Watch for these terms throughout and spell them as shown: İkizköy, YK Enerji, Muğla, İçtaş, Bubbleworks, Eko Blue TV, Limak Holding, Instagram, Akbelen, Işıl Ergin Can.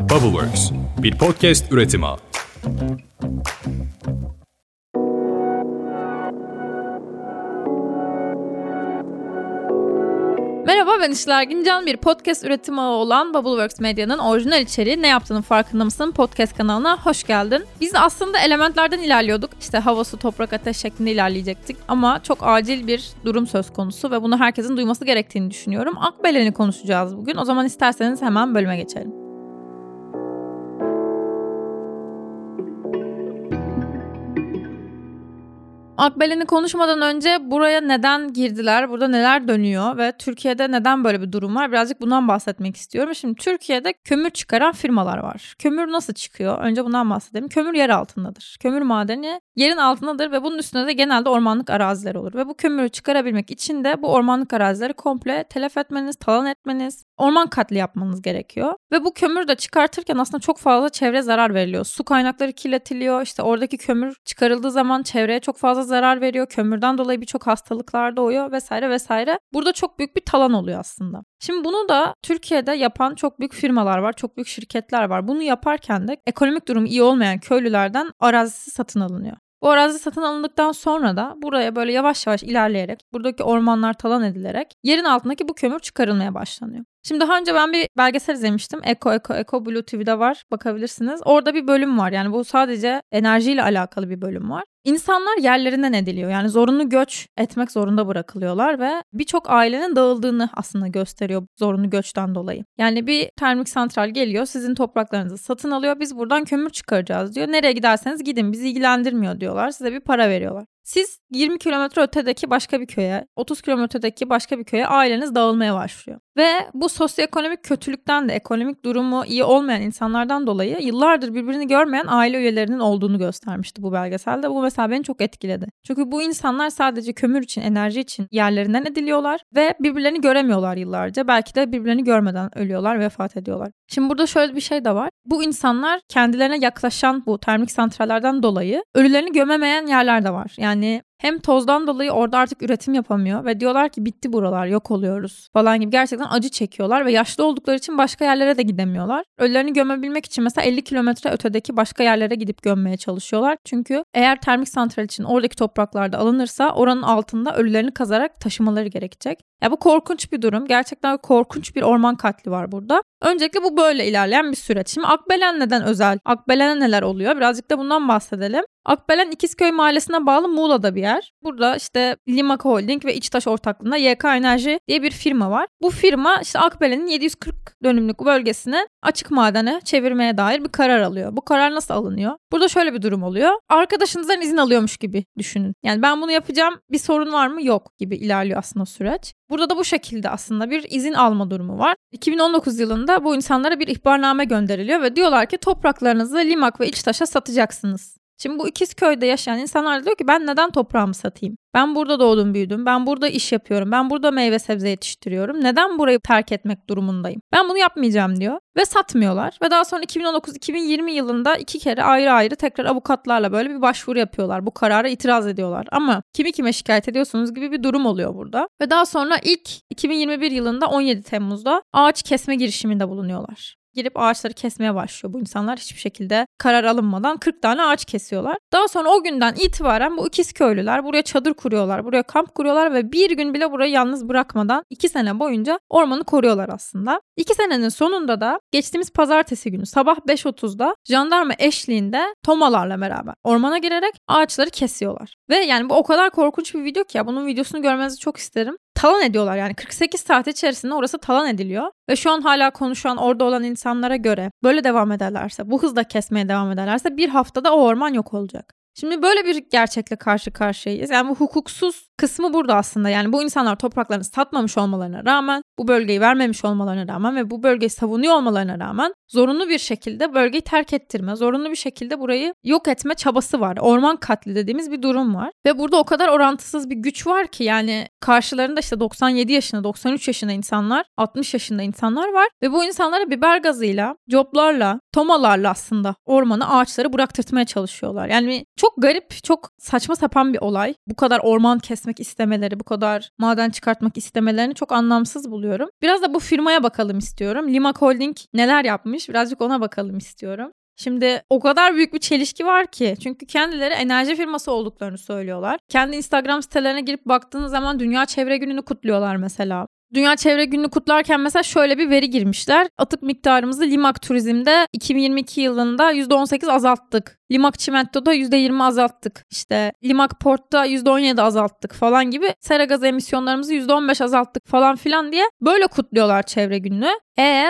Bubbleworks, bir podcast üretimi. Merhaba, ben Işıl Ergin Can. Bir podcast üretimi olan Bubbleworks Medya'nın orijinal içeriği Ne Yaptığının Farkında Mısın? Podcast kanalına hoş geldin. Biz aslında elementlerden ilerliyorduk. İşte hava, su, toprak, ateş şeklinde ilerleyecektik. Ama çok acil bir durum söz konusu ve bunu herkesin duyması gerektiğini düşünüyorum. Akbelen'i konuşacağız bugün. O zaman isterseniz hemen bölüme geçelim. Akbelen'i konuşmadan önce buraya neden girdiler, burada neler dönüyor ve Türkiye'de neden böyle bir durum var? Birazcık bundan bahsetmek istiyorum. Şimdi Türkiye'de kömür çıkaran firmalar var. Kömür nasıl çıkıyor? Önce bundan bahsedelim. Kömür yer altındadır. Kömür madeni yerin altındadır ve bunun üstünde de genelde ormanlık araziler olur. Ve bu kömürü çıkarabilmek için de bu ormanlık arazileri komple telef etmeniz, talan etmeniz, orman katli yapmanız gerekiyor. Ve bu kömürü de çıkartırken aslında çok fazla çevre zarar veriliyor. Su kaynakları kirletiliyor. İşte oradaki kömür çıkarıldığı zaman çevreye çok fazla zarar veriyor. Kömürden dolayı birçok hastalıklar doğuyor vesaire vesaire. Burada çok büyük bir talan oluyor aslında. Şimdi bunu da Türkiye'de yapan çok büyük firmalar var, çok büyük şirketler var. Bunu yaparken de ekonomik durumu iyi olmayan köylülerden arazisi satın alınıyor. Bu arazi satın alındıktan sonra da buraya böyle yavaş yavaş ilerleyerek, buradaki ormanlar talan edilerek yerin altındaki bu kömür çıkarılmaya başlanıyor. Şimdi daha önce ben bir belgesel izlemiştim. Eko Blue TV'de var, bakabilirsiniz. Orada bir bölüm var, yani bu sadece enerjiyle alakalı bir bölüm var. İnsanlar yerlerinden ediliyor, yani zorunlu göç etmek zorunda bırakılıyorlar ve birçok ailenin dağıldığını aslında gösteriyor zorunlu göçten dolayı. Yani bir termik santral geliyor, sizin topraklarınızı satın alıyor, biz buradan kömür çıkaracağız diyor. Nereye giderseniz gidin, bizi ilgilendirmiyor diyorlar, size bir para veriyorlar. Siz 20 kilometre ötedeki başka bir köye, 30 kilometre ötedeki başka bir köye aileniz dağılmaya başlıyor. Ve bu sosyoekonomik kötülükten de, ekonomik durumu iyi olmayan insanlardan dolayı yıllardır birbirini görmeyen aile üyelerinin olduğunu göstermişti bu belgeselde. Bu mesela beni çok etkiledi. Çünkü bu insanlar sadece kömür için, enerji için yerlerinden ediliyorlar ve birbirlerini göremiyorlar yıllarca. Belki de birbirlerini görmeden ölüyorlar, vefat ediyorlar. Şimdi burada şöyle bir şey de var. Bu insanlar kendilerine yaklaşan bu termik santrallerden dolayı ölülerini gömemeyen yerler de var. Yani hem tozdan dolayı orada artık üretim yapamıyor ve diyorlar ki bitti buralar, yok oluyoruz falan gibi, gerçekten acı çekiyorlar ve yaşlı oldukları için başka yerlere de gidemiyorlar. Ölülerini gömebilmek için mesela 50 kilometre ötedeki başka yerlere gidip gömmeye çalışıyorlar. Çünkü eğer termik santral için oradaki topraklarda alınırsa oranın altında ölülerini kazarak taşımaları gerekecek. Ya bu korkunç bir durum. Gerçekten korkunç bir orman katli var burada. Öncelikle bu böyle ilerleyen bir süreç. Şimdi Akbelen neden özel? Akbelen'e neler oluyor? Birazcık da bundan bahsedelim. Akbelen İkizköy mahallesine bağlı Muğla'da bir yer. Burada işte Limak Holding ve İçtaş ortaklığında YK Enerji diye bir firma var. Bu firma işte Akbelen'in 740 dönümlük bölgesini açık madene çevirmeye dair bir karar alıyor. Bu karar nasıl alınıyor? Burada şöyle bir durum oluyor. Arkadaşınızdan izin alıyormuş gibi düşünün. Yani ben bunu yapacağım, bir sorun var mı? Yok gibi ilerliyor aslında süreç. Burada da bu şekilde aslında bir izin alma durumu var. 2019 yılında bu insanlara bir ihbarname gönderiliyor ve diyorlar ki topraklarınızı Limak ve İçtaş'a satacaksınız. Şimdi bu İkizköy'de yaşayan insanlar diyor ki ben neden toprağımı satayım? Ben burada doğdum, büyüdüm. Ben burada iş yapıyorum. Ben burada meyve sebze yetiştiriyorum. Neden burayı terk etmek durumundayım? Ben bunu yapmayacağım diyor. Ve satmıyorlar. Ve daha sonra 2019-2020 yılında 2 kere ayrı ayrı tekrar avukatlarla böyle bir başvuru yapıyorlar. Bu karara itiraz ediyorlar. Ama kimi kime şikayet ediyorsunuz gibi bir durum oluyor burada. Ve daha sonra ilk 2021 yılında 17 Temmuz'da ağaç kesme girişiminde bulunuyorlar. Girip ağaçları kesmeye başlıyor bu insanlar, hiçbir şekilde karar alınmadan 40 tane ağaç kesiyorlar. Daha sonra o günden itibaren bu İkizköylüler buraya çadır kuruyorlar, buraya kamp kuruyorlar ve bir gün bile burayı yalnız bırakmadan 2 sene boyunca ormanı koruyorlar aslında. 2 senenin sonunda da geçtiğimiz pazartesi günü sabah 5.30'da jandarma eşliğinde tomalarla beraber ormana girerek ağaçları kesiyorlar. Ve yani bu o kadar korkunç bir video ki ya, bunun videosunu görmenizi çok isterim. Talan ediyorlar, yani 48 saat içerisinde orası talan ediliyor ve şu an hala konuşan orada olan insanlara göre böyle devam ederlerse, bu hızla kesmeye devam ederlerse 1 haftada o orman yok olacak. Şimdi böyle bir gerçekle karşı karşıyayız. Yani bu hukuksuz kısmı burada aslında. Yani bu insanlar topraklarını satmamış olmalarına rağmen, bu bölgeyi vermemiş olmalarına rağmen ve bu bölgeyi savunuyor olmalarına rağmen zorunlu bir şekilde bölgeyi terk ettirme, zorunlu bir şekilde burayı yok etme çabası var. Orman katli dediğimiz bir durum var. Ve burada o kadar orantısız bir güç var ki, yani karşılarında işte 97 yaşında, 93 yaşında insanlar, 60 yaşında insanlar var. Ve bu insanlara biber gazıyla, coplarla, tomalarla aslında ormanı, ağaçları bıraktırtmaya çalışıyorlar. Yani çok garip, çok saçma sapan bir olay. Bu kadar orman kesme üretmek istemeleri, bu kadar maden çıkartmak istemelerini çok anlamsız buluyorum. Biraz da bu firmaya bakalım istiyorum. Limak Holding neler yapmış? Birazcık ona bakalım istiyorum. Şimdi o kadar büyük bir çelişki var ki. Çünkü kendileri enerji firması olduklarını söylüyorlar. Kendi Instagram sitelerine girip baktığınız zaman Dünya Çevre Günü'nü kutluyorlar mesela. Dünya Çevre Günü'nü kutlarken mesela şöyle bir veri girmişler. Atık miktarımızı Limak Turizm'de 2022 yılında %18 azalttık. Limak Çimento'da %20 azalttık. İşte Limak Port'ta %17 azalttık falan gibi. Sera gazı emisyonlarımızı %15 azalttık falan filan diye böyle kutluyorlar Çevre Günü'nü.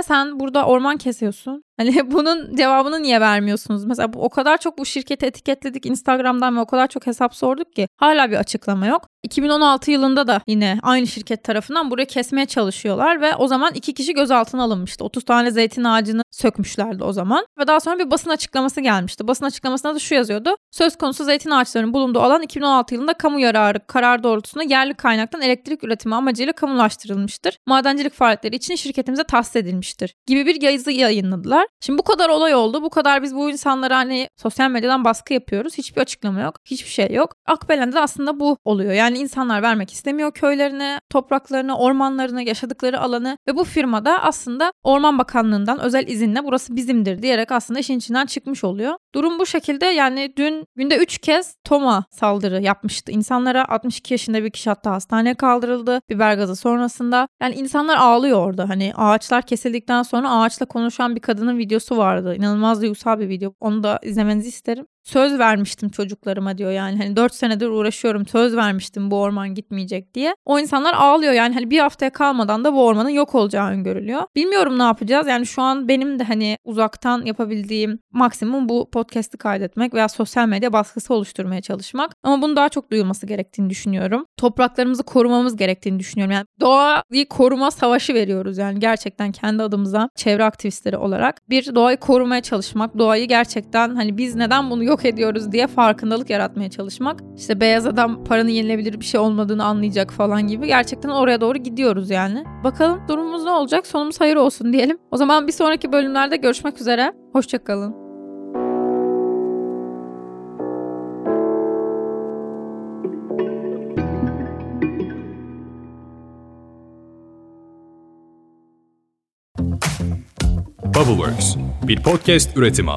Sen burada orman kesiyorsun. Hani bunun cevabını niye vermiyorsunuz? Mesela o kadar çok bu şirketi etiketledik Instagram'dan ve o kadar çok hesap sorduk ki hala bir açıklama yok. 2016 yılında da yine aynı şirket tarafından burayı kesmeye çalışıyorlar ve o zaman 2 kişi gözaltına alınmıştı. 30 tane zeytin ağacını sökmüşlerdi o zaman. Ve daha sonra bir basın açıklaması gelmişti. Basın açıklamasında da şu yazıyordu. Söz konusu zeytin ağaçlarının bulunduğu alan 2016 yılında kamu yararı karar doğrultusunda yerli kaynaktan elektrik üretimi amacıyla kamulaştırılmıştır. Madencilik faaliyetleri için şirketimize tahsis edilmiştir gibi bir yazı yayınladılar. Şimdi bu kadar olay oldu. Bu kadar biz bu insanlara hani sosyal medyadan baskı yapıyoruz. Hiçbir açıklama yok. Hiçbir şey yok. Akbelen'de de aslında bu oluyor. Yani insanlar vermek istemiyor köylerine, topraklarını, ormanlarını, yaşadıkları alanı ve bu firmada aslında Orman Bakanlığı'ndan özel izinle burası bizimdir diyerek aslında işin içinden çıkmış oluyor. Durum bu şekilde. Yani dün günde 3 kez Toma saldırı yapmıştı insanlara. 62 yaşında bir kişi hatta hastaneye kaldırıldı. Biber gazı sonrasında. Yani insanlar ağlıyor orada. Hani ağaçlar kesildikten sonra ağaçla konuşan bir kadının videosu vardı. İnanılmaz duygusal bir video. Onu da izlemenizi isterim. Söz vermiştim çocuklarıma diyor yani. Hani 4 senedir uğraşıyorum. Söz vermiştim bu orman gitmeyecek diye. O insanlar ağlıyor yani. Hani bir haftaya kalmadan da bu ormanın yok olacağı öngörülüyor. Bilmiyorum ne yapacağız. Yani şu an benim de hani uzaktan yapabildiğim maksimum bu podcast'i kaydetmek veya sosyal medya baskısı oluşturmaya çalışmak. Ama bunun daha çok duyulması gerektiğini düşünüyorum. Topraklarımızı korumamız gerektiğini düşünüyorum. Yani doğayı koruma savaşı veriyoruz yani gerçekten kendi adımıza çevre aktivistleri olarak. Bir doğayı korumaya çalışmak, doğayı gerçekten hani biz neden bunu yok ediyoruz diye farkındalık yaratmaya çalışmak. İşte beyaz adam paranın yenilebilir bir şey olmadığını anlayacak falan gibi. Gerçekten oraya doğru gidiyoruz yani. Bakalım durumumuz ne olacak? Sonumuz hayır olsun diyelim. O zaman bir sonraki bölümlerde görüşmek üzere. Hoşça kalın. Bubbleworks, bir podcast üretimi.